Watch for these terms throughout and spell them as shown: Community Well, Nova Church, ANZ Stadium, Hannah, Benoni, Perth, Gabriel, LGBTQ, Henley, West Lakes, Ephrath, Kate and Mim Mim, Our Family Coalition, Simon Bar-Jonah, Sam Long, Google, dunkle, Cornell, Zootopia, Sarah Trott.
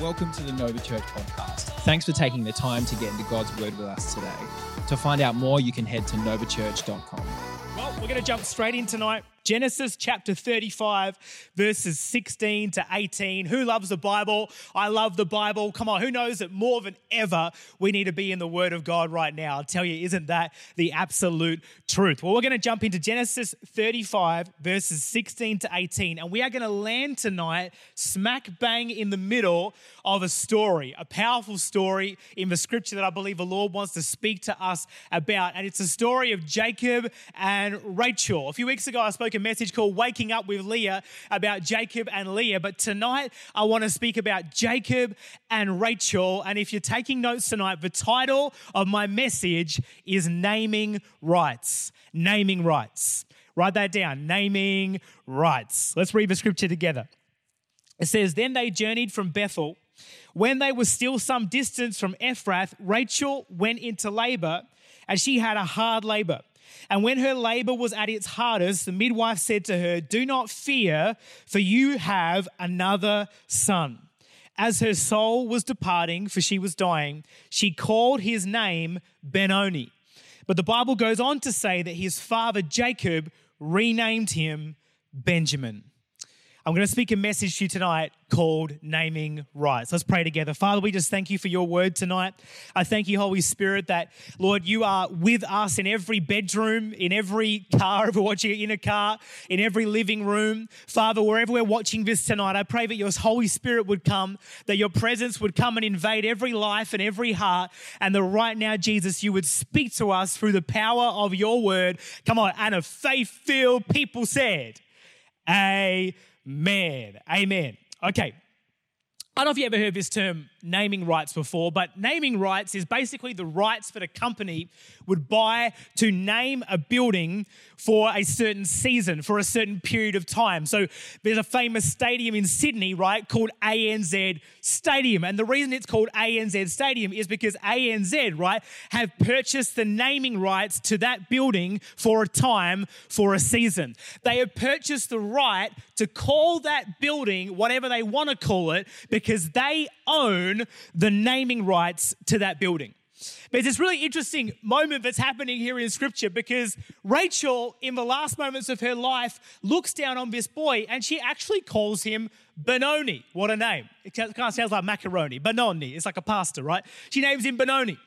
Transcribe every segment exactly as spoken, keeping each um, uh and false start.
Welcome to the Nova Church podcast. Thanks for taking the time to get into God's Word with us today. To find out more, you can head to nova church dot com. Well, we're going to jump straight in tonight. Genesis chapter thirty-five, verses sixteen to eighteen. Who loves the Bible? I love the Bible. Come on, who knows that more than ever we need to be in the Word of God right now? I'll tell you, isn't that the absolute truth? Well, we're going to jump into Genesis thirty-five, verses sixteen to eighteen, and we are going to land tonight smack bang in the middle of a story, a powerful story in the Scripture that I believe the Lord wants to speak to us about, and it's the story of Jacob and Rachel. A few weeks ago, I spoke a message called Waking Up with Leah about Jacob and Leah. But tonight I want to speak about Jacob and Rachel. And if you're taking notes tonight, the title of my message is Naming Rights. Naming Rights. Write that down. Naming Rights. Let's read the scripture together. It says, "Then they journeyed from Bethel. When they were still some distance from Ephrath, Rachel went into labor, and she had a hard labor. And when her labor was at its hardest, the midwife said to her, 'Do not fear, for you have another son.' As her soul was departing, for she was dying, she called his name Benoni." But the Bible goes on to say that his father Jacob renamed him Benjamin. I'm going to speak a message to you tonight called Naming Rights. Let's pray together. Father, we just thank you for your word tonight. I thank you, Holy Spirit, that, Lord, you are with us in every bedroom, in every car, if we're watching it in a car, in every living room. Father, wherever we're watching this tonight, I pray that your Holy Spirit would come, that your presence would come and invade every life and every heart, and that right now, Jesus, you would speak to us through the power of your word. Come on, and a faith-filled people said, Amen. Man, amen. Okay. I don't know if you ever heard this term naming rights before, but naming rights is basically the rights that a company would buy to name a building for a certain season, for a certain period of time. So there's a famous stadium in Sydney, right, called A N Z Stadium. And the reason it's called A N Z Stadium is because A N Z, right, have purchased the naming rights to that building for a time, for a season. They have purchased the right to call that building whatever they want to call it, because because they own the naming rights to that building. There's this really interesting moment that's happening here in Scripture, because Rachel, in the last moments of her life, looks down on this boy and she actually calls him Benoni. What a name. It kind of sounds like macaroni. Benoni. It's like a pasta, right? She names him Benoni.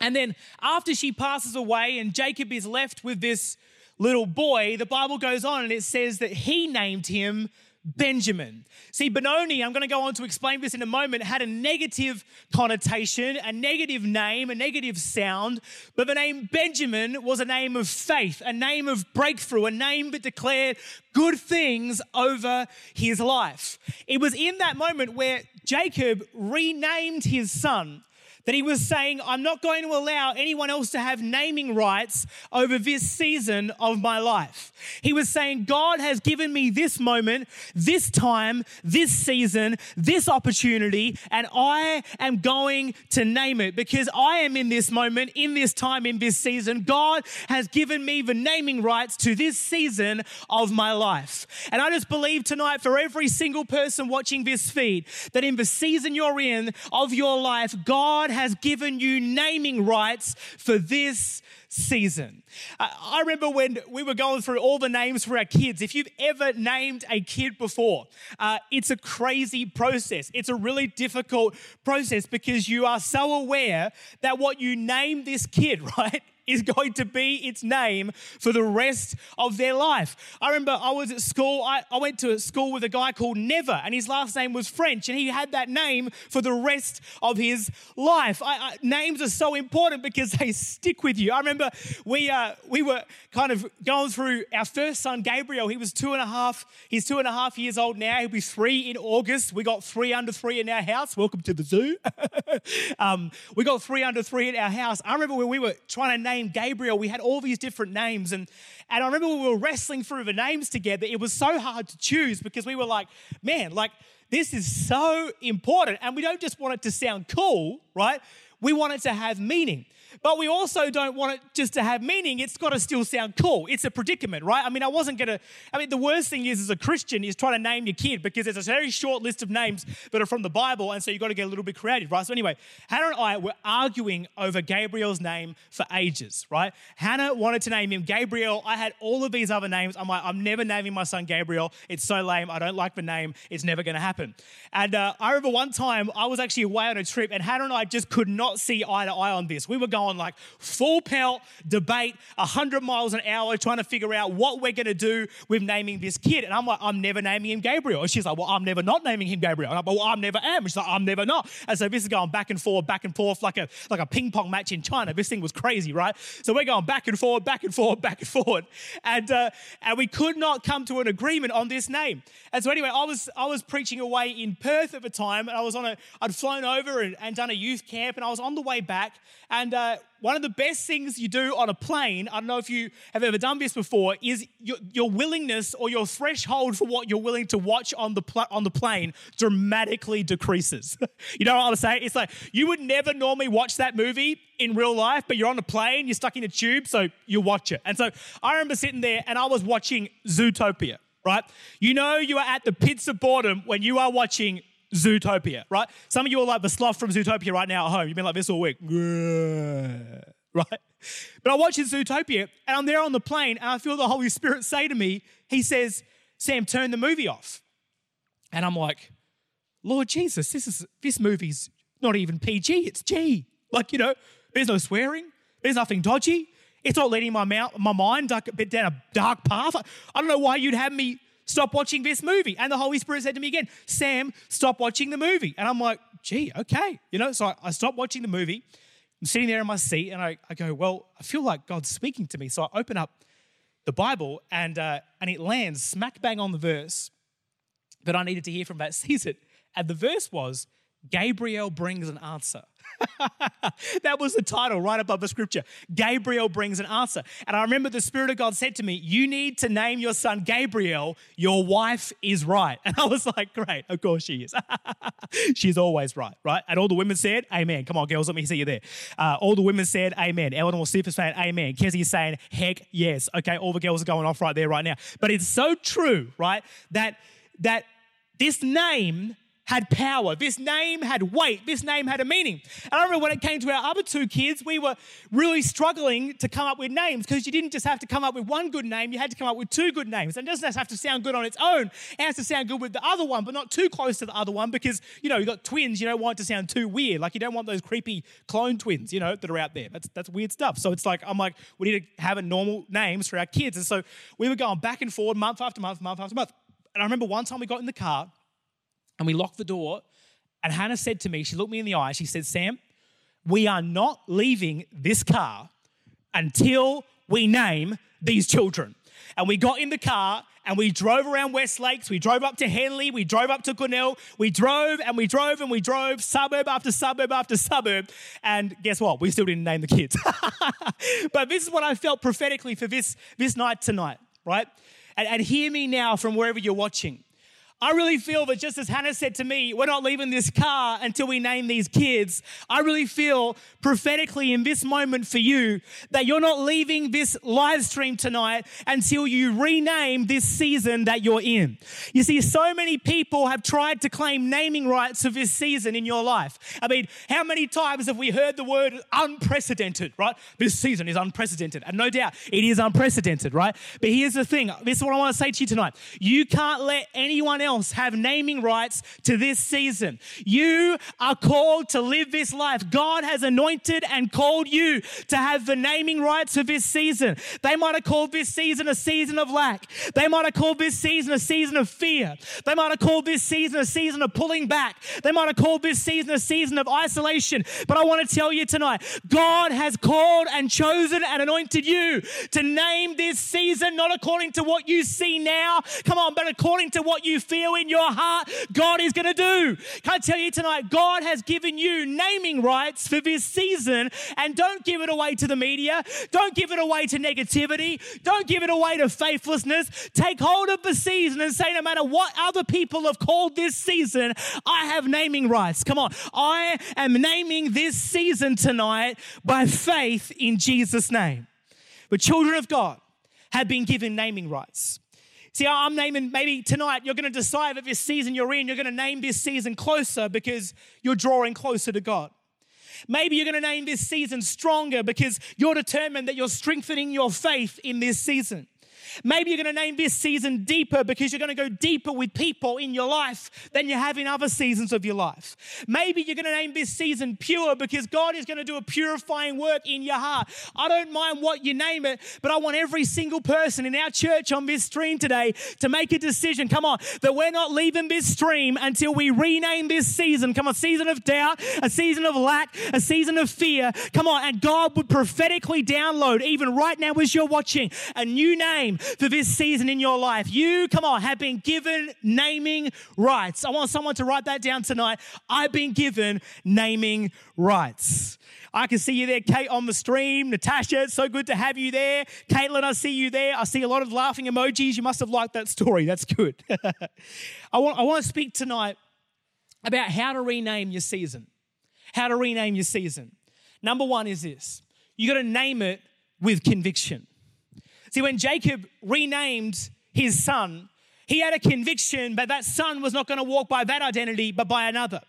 And then after she passes away and Jacob is left with this little boy, the Bible goes on and it says that he named him Benjamin. See, Benoni, I'm going to go on to explain this in a moment, had a negative connotation, a negative name, a negative sound, but the name Benjamin was a name of faith, a name of breakthrough, a name that declared good things over his life. It was in that moment where Jacob renamed his son that he was saying, I'm not going to allow anyone else to have naming rights over this season of my life. He was saying, God has given me this moment, this time, this season, this opportunity, and I am going to name it because I am in this moment, in this time, in this season. God has given me the naming rights to this season of my life. And I just believe tonight for every single person watching this feed that in the season you're in of your life, God has given you naming rights for this season. I remember when we were going through all the names for our kids. If you've ever named a kid before, uh, it's a crazy process. It's a really difficult process because you are so aware that what you name this kid, right, is going to be its name for the rest of their life. I remember I was at school, I, I went to school with a guy called Never, and his last name was French, and he had that name for the rest of his life. I, I, names are so important because they stick with you. I remember we uh, we were kind of going through our first son, Gabriel. He was two and a half, he's two and a half years old now. He'll be three in August. We got three under three in our house. Welcome to the zoo. um, we got three under three in our house. I remember when we were trying to name Gabriel, we had all these different names, and, and I remember when we were wrestling through the names together, it was so hard to choose because we were like, man, like this is so important, and we don't just want it to sound cool, right? We want it to have meaning. But we also don't want it just to have meaning. It's got to still sound cool. It's a predicament, right? I mean, I wasn't going to... I mean, the worst thing is, as a Christian, is trying to name your kid because there's a very short list of names that are from the Bible, and so you've got to get a little bit creative, right? So anyway, Hannah and I were arguing over Gabriel's name for ages, right? Hannah wanted to name him Gabriel. I had all of these other names. I'm like, I'm never naming my son Gabriel. It's so lame. I don't like the name. It's never going to happen. And uh, I remember one time I was actually away on a trip, and Hannah and I just could not see eye to eye on this. We were going like full pelt debate, a hundred miles an hour, trying to figure out what we're going to do with naming this kid. And I'm like, I'm never naming him Gabriel. And she's like, well, I'm never not naming him Gabriel. And I'm like, well, I'm never am. And she's like, I'm never not. And so this is going back and forth, back and forth, like a, like a ping pong match in China. This thing was crazy, right? So we're going back and forth, back and forth, back and forth. And, uh, and we could not come to an agreement on this name. And so anyway, I was, I was preaching away in Perth at the time, and I was on a, I'd flown over and, and done a youth camp, and I was on the way back. And uh, one of the best things you do on a plane, I don't know if you have ever done this before, is your, your willingness or your threshold for what you're willing to watch on the pl- on the plane dramatically decreases. You know what I'm saying? It's like you would never normally watch that movie in real life, but you're on a plane, you're stuck in a tube, so you watch it. And so I remember sitting there and I was watching Zootopia, right? You know you are at the pits of boredom when you are watching Zootopia, right? Some of you are like the sloth from Zootopia right now at home. You've been like this all week, right? But I watch Zootopia, and I'm there on the plane, and I feel the Holy Spirit say to me, he says, Sam, turn the movie off. And I'm like, Lord Jesus, this is this movie's not even P G, it's G. Like, you know, there's no swearing, there's nothing dodgy. It's not leading my, mount, my mind dark, down a dark path. I don't know why you'd have me stop watching this movie. And the Holy Spirit said to me again, Sam, stop watching the movie. And I'm like, gee, okay. You know, so I, I stopped watching the movie. I'm sitting there in my seat and I, I go, well, I feel like God's speaking to me. So I open up the Bible and uh, and it lands smack bang on the verse that I needed to hear from that season. And the verse was, Gabriel brings an answer. That was the title right above the scripture. Gabriel brings an answer. And I remember the Spirit of God said to me, you need to name your son Gabriel. Your wife is right. And I was like, great, of course she is. She's always right, right? And all the women said, amen. Come on, girls, let me see you there. Uh, all the women said, amen. Eleanor was super saying, amen. Kezzy is saying, heck yes. Okay, all the girls are going off right there right now. But it's so true, right, that that this name had power. This name had weight. This name had a meaning. And I remember when it came to our other two kids, we were really struggling to come up with names because you didn't just have to come up with one good name, you had to come up with two good names. And it doesn't have to sound good on its own. It has to sound good with the other one, but not too close to the other one because, you know, you've got twins, you don't want it to sound too weird. Like you don't want those creepy clone twins, you know, that are out there. That's that's weird stuff. So it's like, I'm like, we need to have a normal names for our kids. And so we were going back and forth month after month, month after month. And I remember one time we got in the car, and we locked the door, and Hannah said to me, she looked me in the eye, she said, Sam, we are not leaving this car until we name these children. And we got in the car, and we drove around West Lakes, we drove up to Henley, we drove up to Cornell, we drove and we drove and we drove, suburb after suburb after suburb, and guess what? We still didn't name the kids. But this is what I felt prophetically for this, this night tonight, right? And, and hear me now from wherever you're watching. I really feel that just as Hannah said to me, we're not leaving this car until we name these kids. I really feel prophetically in this moment for you that you're not leaving this live stream tonight until you rename this season that you're in. You see, so many people have tried to claim naming rights for this season in your life. I mean, how many times have we heard the word unprecedented, right? This season is unprecedented. And no doubt it is unprecedented, right? But here's the thing. This is what I want to say to you tonight. You can't let anyone else have naming rights to this season. You are called to live this life. God has anointed and called you to have the naming rights for this season. They might have called this season a season of lack. They might have called this season a season of fear. They might have called this season a season of pulling back. They might have called this season a season of isolation. But I want to tell you tonight, God has called and chosen and anointed you to name this season, not according to what you see now, come on, but according to what you feel. feel in your heart God is going to do. Can I tell you tonight, God has given you naming rights for this season, and don't give it away to the media. Don't give it away to negativity. Don't give it away to faithlessness. Take hold of the season and say, no matter what other people have called this season, I have naming rights. Come on. I am naming this season tonight by faith in Jesus' name. But children of God have been given naming rights. See, I'm naming, maybe tonight you're going to decide that this season you're in, you're going to name this season Closer because you're drawing closer to God. Maybe you're going to name this season Stronger because you're determined that you're strengthening your faith in this season. Maybe you're going to name this season Deeper because you're going to go deeper with people in your life than you have in other seasons of your life. Maybe you're going to name this season Pure because God is going to do a purifying work in your heart. I don't mind what you name it, but I want every single person in our church on this stream today to make a decision, come on, that we're not leaving this stream until we rename this season. Come on, season of doubt, a season of lack, a season of fear. Come on, and God would prophetically download, even right now as you're watching, a new name for this season in your life. You, come on, have been given naming rights. I want someone to write that down tonight. I've been given naming rights. I can see you there, Kate, on the stream. Natasha, it's so good to have you there. Caitlin, I see you there. I see a lot of laughing emojis. You must have liked that story. That's good. I want, I want to speak tonight about how to rename your season. How to rename your season. Number one is this. You got to name it with conviction. See, when Jacob renamed his son, he had a conviction that that son was not going to walk by that identity, but by another.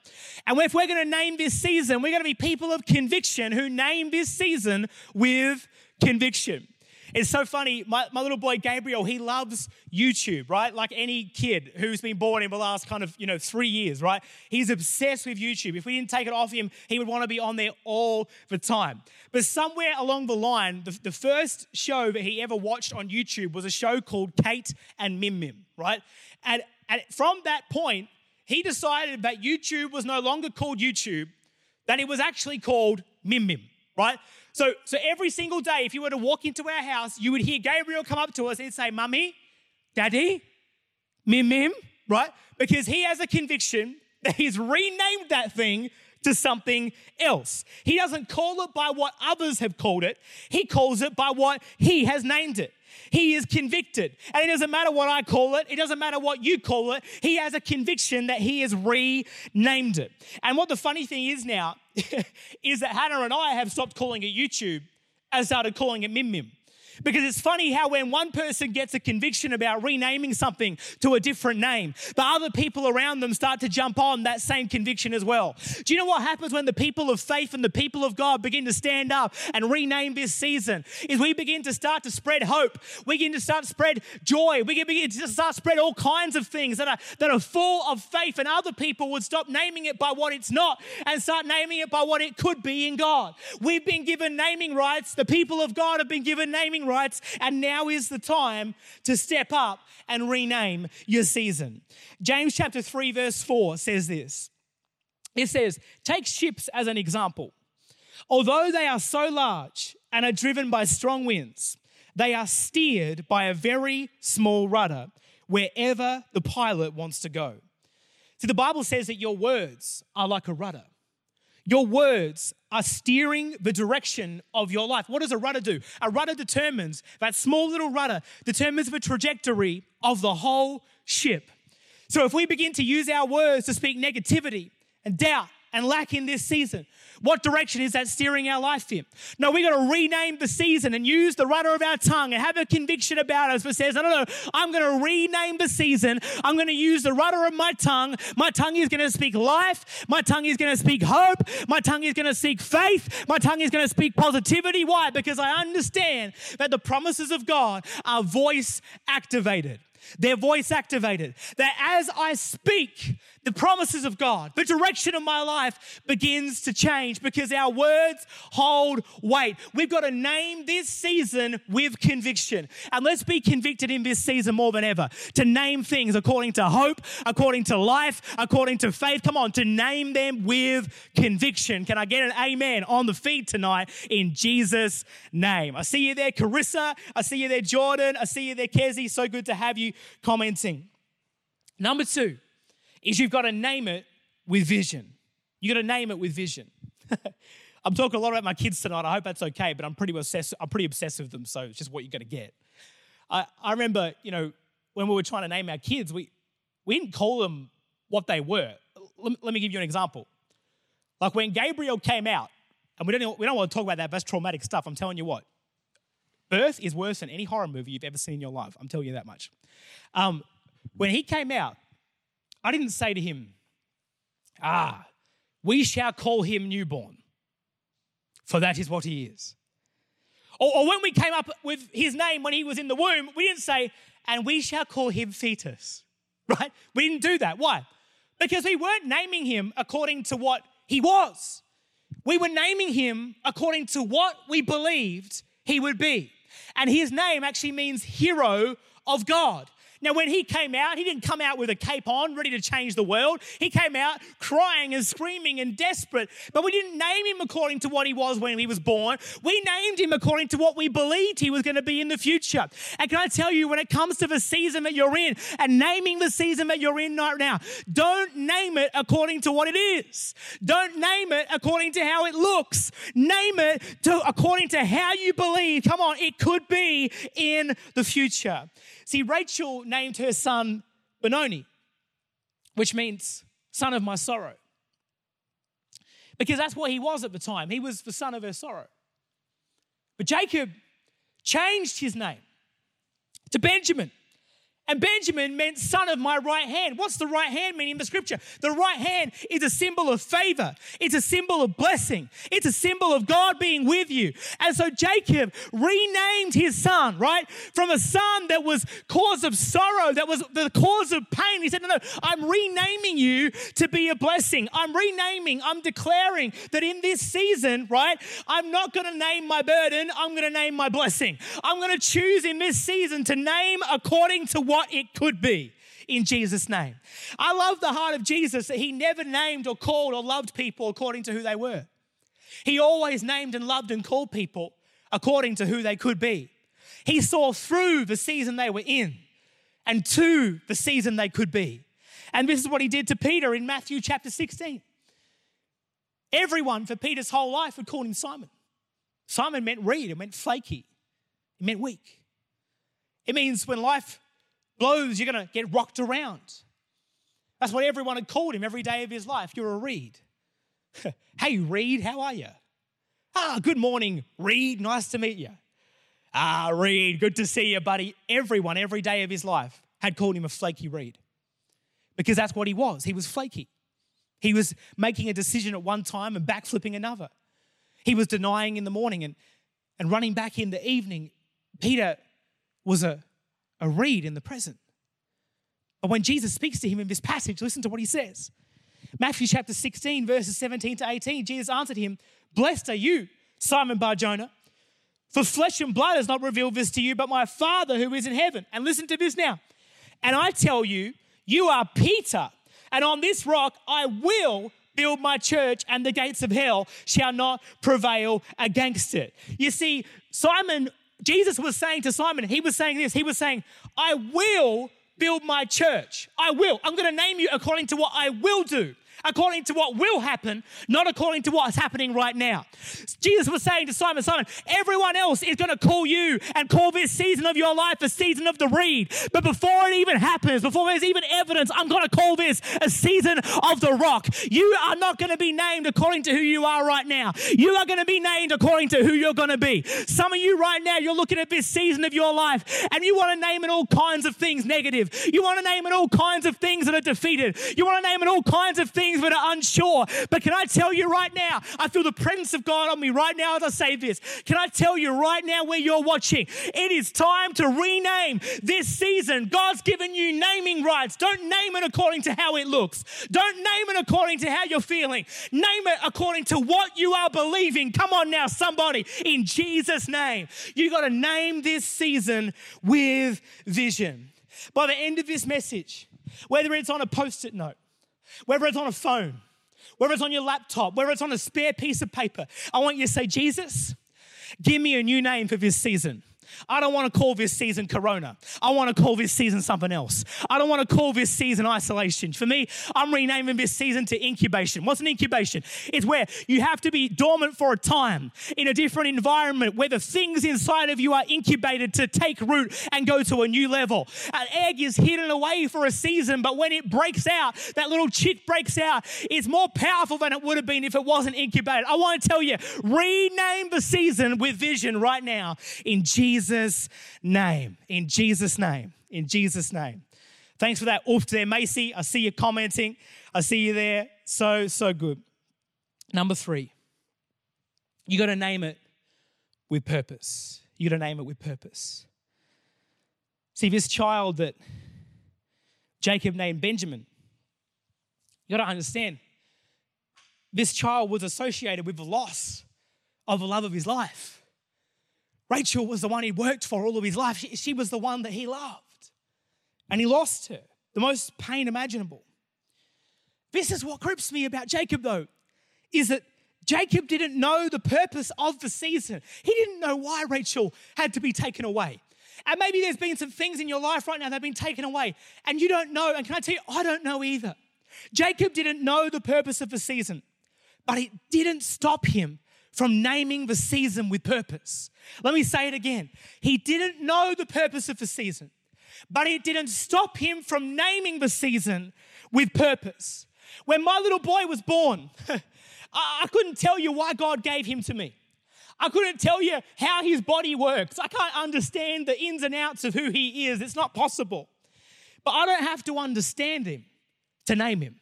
And if we're going to name this season, we're going to be people of conviction who name this season with conviction. It's so funny. My, my little boy, Gabriel, he loves YouTube, right? Like any kid who's been born in the last kind of, you know, three years, right? He's obsessed with YouTube. If we didn't take it off him, he would want to be on there all the time. But somewhere along the line, the, the first show that he ever watched on YouTube was a show called Kate and Mim Mim, right? And, and from that point, he decided that YouTube was no longer called YouTube, that it was actually called Mim Mim, right? So, so every single day, if you were to walk into our house, you would hear Gabriel come up to us and say, Mummy, Daddy, Mim Mim, right? Because he has a conviction that he's renamed that thing to something else. He doesn't call it by what others have called it. He calls it by what he has named it. He is convicted. And it doesn't matter what I call it. It doesn't matter what you call it. He has a conviction that he has renamed it. And what the funny thing is now is that Hannah and I have stopped calling it YouTube and started calling it Mim Mim. Because it's funny how when one person gets a conviction about renaming something to a different name, the other people around them start to jump on that same conviction as well. Do you know what happens when the people of faith and the people of God begin to stand up and rename this season? Is we begin to start to spread hope. We begin to start to spread joy. We begin to start to spread all kinds of things that are, that are full of faith, and other people would stop naming it by what it's not and start naming it by what it could be in God. We've been given naming rights. The people of God have been given naming rights, and now is the time to step up and rename your season. James chapter three verse four says this. It says, take ships as an example. Although they are so large and are driven by strong winds, they are steered by a very small rudder wherever the pilot wants to go. See, the Bible says that your words are like a rudder. Your words are steering the direction of your life. What does a rudder do? A rudder determines, that small little rudder determines the trajectory of the whole ship. So if we begin to use our words to speak negativity and doubt and lack in this season, what direction is that steering our life in? No, we got to rename the season and use the rudder of our tongue and have a conviction about us that says, I don't know, I'm going to rename the season. I'm going to use the rudder of my tongue. My tongue is going to speak life. My tongue is going to speak hope. My tongue is going to speak faith. My tongue is going to speak positivity. Why? Because I understand that the promises of God are voice activated. They're voice activated. That as I speak the promises of God, the direction of my life begins to change because our words hold weight. We've got to name this season with conviction. And let's be convicted in this season more than ever to name things according to hope, according to life, according to faith. Come on, to name them with conviction. Can I get an amen on the feed tonight in Jesus' name? I see you there, Carissa. I see you there, Jordan. I see you there, Kezi. So good to have you commenting. Number two is you've got to name it with vision. You've got to name it with vision. I'm talking a lot about my kids tonight. I hope that's okay, but I'm pretty obsessed, I'm pretty obsessed with them, so it's just what you're going to get. I, I remember, you know, when we were trying to name our kids, we, we didn't call them what they were. Let, let me give you an example. Like when Gabriel came out, and we don't, we don't want to talk about that, but that's traumatic stuff. I'm telling you what. Birth is worse than any horror movie you've ever seen in your life. I'm telling you that much. Um, when he came out, I didn't say to him, ah, we shall call him newborn, for that is what he is. Or, or when we came up with his name when he was in the womb, we didn't say, and we shall call him fetus, right? We didn't do that. Why? Because we weren't naming him according to what he was. We were naming him according to what we believed he would be. And his name actually means hero of God. Now, when he came out, he didn't come out with a cape on, ready to change the world. He came out crying and screaming and desperate. But we didn't name him according to what he was when he was born. We named him according to what we believed he was going to be in the future. And can I tell you, when it comes to the season that you're in and naming the season that you're in right now, don't name it according to what it is. Don't name it according to how it looks. Name it to, according to how you believe. Come on, it could be in the future. See, Rachel named her son Benoni, which means son of my sorrow. Because that's what he was at the time. He was the son of her sorrow. But Jacob changed his name to Benjamin. And Benjamin meant son of my right hand. What's the right hand meaning in the scripture? The right hand is a symbol of favor. It's a symbol of blessing. It's a symbol of God being with you. And so Jacob renamed his son, right? From a son that was cause of sorrow, that was the cause of pain. He said, no, no, I'm renaming you to be a blessing. I'm renaming, I'm declaring that in this season, right, I'm not going to name my burden. I'm going to name my blessing. I'm going to choose in this season to name according to what what it could be in Jesus' name. I love the heart of Jesus that he never named or called or loved people according to who they were. He always named and loved and called people according to who they could be. He saw through the season they were in and to the season they could be. And this is what he did to Peter in Matthew chapter sixteen. Everyone for Peter's whole life would call him Simon. Simon meant reed, it meant flaky, it meant weak. It means when life blows, you're going to get rocked around. That's what everyone had called him every day of his life. You're a reed. Hey, reed, how are you? Ah, good morning, reed. Nice to meet you. Ah, reed, good to see you, buddy. Everyone, every day of his life had called him a flaky reed because that's what he was. He was flaky. He was making a decision at one time and backflipping another. He was denying in the morning and, and running back in the evening. Peter was a A reed in the present. But when Jesus speaks to him in this passage, listen to what he says. Matthew chapter sixteen, verses seventeen to eighteen, Jesus answered him, blessed are you, Simon Bar-Jonah, for flesh and blood has not revealed this to you, but my Father who is in heaven. And listen to this now. And I tell you, you are Peter, and on this rock I will build my church, and the gates of hell shall not prevail against it. You see, Simon Jesus was saying to Simon, he was saying this, he was saying, I will build my church. I will. I'm going to name you according to what I will do, according to what will happen, not according to what's happening right now. Jesus was saying to Simon, Simon, everyone else is going to call you and call this season of your life a season of the reed. But before it even happens, before there's even evidence, I'm going to call this a season of the rock. You are not going to be named according to who you are right now. You are going to be named according to who you're going to be. Some of you right now, you're looking at this season of your life and you want to name it all kinds of things negative. You want to name it all kinds of things that are defeated. You want to name it all kinds of things that are unsure. But can I tell you right now, I feel the presence of God on me right now as I say this. Can I tell you right now where you're watching? It is time to rename this season. God's given you naming rights. Don't name it according to how it looks. Don't name it according to how you're feeling. Name it according to what you are believing. Come on now, somebody, in Jesus' name. You got to name this season with vision. By the end of this message, whether it's on a post-it note, whether it's on a phone, whether it's on your laptop, whether it's on a spare piece of paper, I want you to say, Jesus, give me a new name for this season. I don't want to call this season Corona. I want to call this season something else. I don't want to call this season isolation. For me, I'm renaming this season to incubation. What's an incubation? It's where you have to be dormant for a time in a different environment where the things inside of you are incubated to take root and go to a new level. An egg is hidden away for a season, but when it breaks out, that little chit breaks out, it's more powerful than it would have been if it wasn't incubated. I want to tell you, rename the season with vision right now in Jesus' Jesus' name, in Jesus' name, in Jesus' name. Thanks for that oof there, Macy. I see you commenting. I see you there. So, so good. Number three, you got to name it with purpose. You got to name it with purpose. See, this child that Jacob named Benjamin, you got to understand, this child was associated with the loss of the love of his life. Rachel was the one he worked for all of his life. She, she was the one that he loved. And he lost her. The most pain imaginable. This is what grips me about Jacob, though, is that Jacob didn't know the purpose of the season. He didn't know why Rachel had to be taken away. And maybe there's been some things in your life right now that have been taken away, and you don't know. And can I tell you, I don't know either. Jacob didn't know the purpose of the season, but it didn't stop him from naming the season with purpose. Let me say it again. He didn't know the purpose of the season, but it didn't stop him from naming the season with purpose. When my little boy was born, I couldn't tell you why God gave him to me. I couldn't tell you how his body works. I can't understand the ins and outs of who he is. It's not possible. But I don't have to understand him to name him.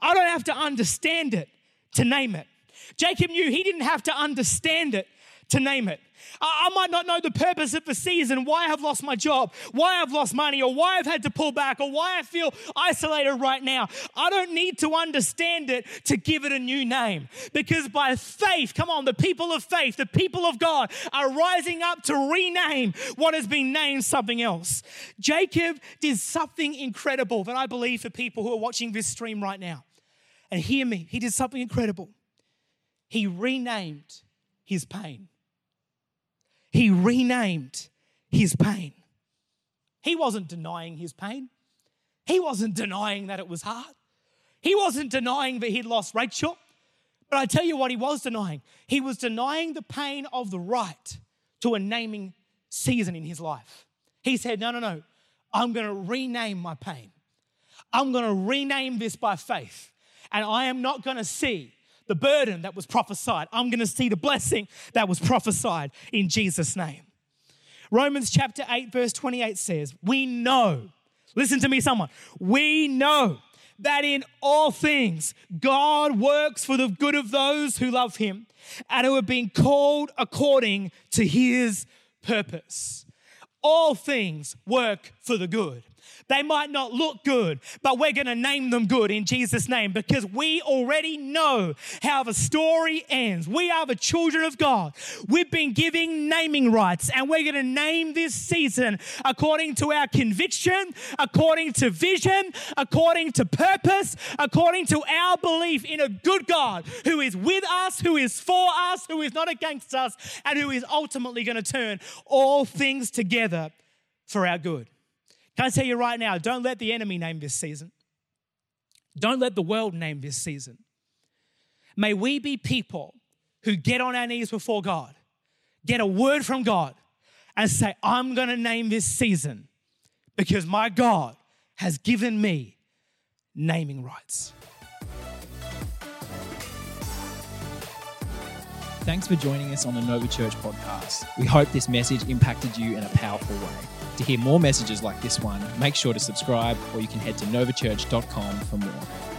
I don't have to understand it to name it. Jacob knew he didn't have to understand it to name it. I, I might not know the purpose of the season, why I've lost my job, why I've lost money, or why I've had to pull back, or why I feel isolated right now. I don't need to understand it to give it a new name. Because by faith, come on, the people of faith, the people of God are rising up to rename what has been named something else. Jacob did something incredible that I believe for people who are watching this stream right now. And hear me, he did something incredible. He renamed his pain. He renamed his pain. He wasn't denying his pain. He wasn't denying that it was hard. He wasn't denying that he'd lost Rachel. But I tell you what he was denying. He was denying the pain of the right to a naming season in his life. He said, no, no, no, I'm going to rename my pain. I'm going to rename this by faith. And I am not going to see the burden that was prophesied. I'm going to see the blessing that was prophesied in Jesus' name. Romans chapter eight, verse twenty-eight says, we know, listen to me, someone, we know that in all things God works for the good of those who love him and who have been called according to his purpose. All things work for the good. They might not look good, but we're going to name them good in Jesus' name because we already know how the story ends. We are the children of God. We've been giving naming rights, and we're going to name this season according to our conviction, according to vision, according to purpose, according to our belief in a good God who is with us, who is for us, who is not against us, and who is ultimately going to turn all things together for our good. Can I tell you right now, don't let the enemy name this season. Don't let the world name this season. May we be people who get on our knees before God, get a word from God, and say, I'm going to name this season because my God has given me naming rights. Thanks for joining us on the Nova Church podcast. We hope this message impacted you in a powerful way. To hear more messages like this one, make sure to subscribe, or you can head to nova church dot com for more.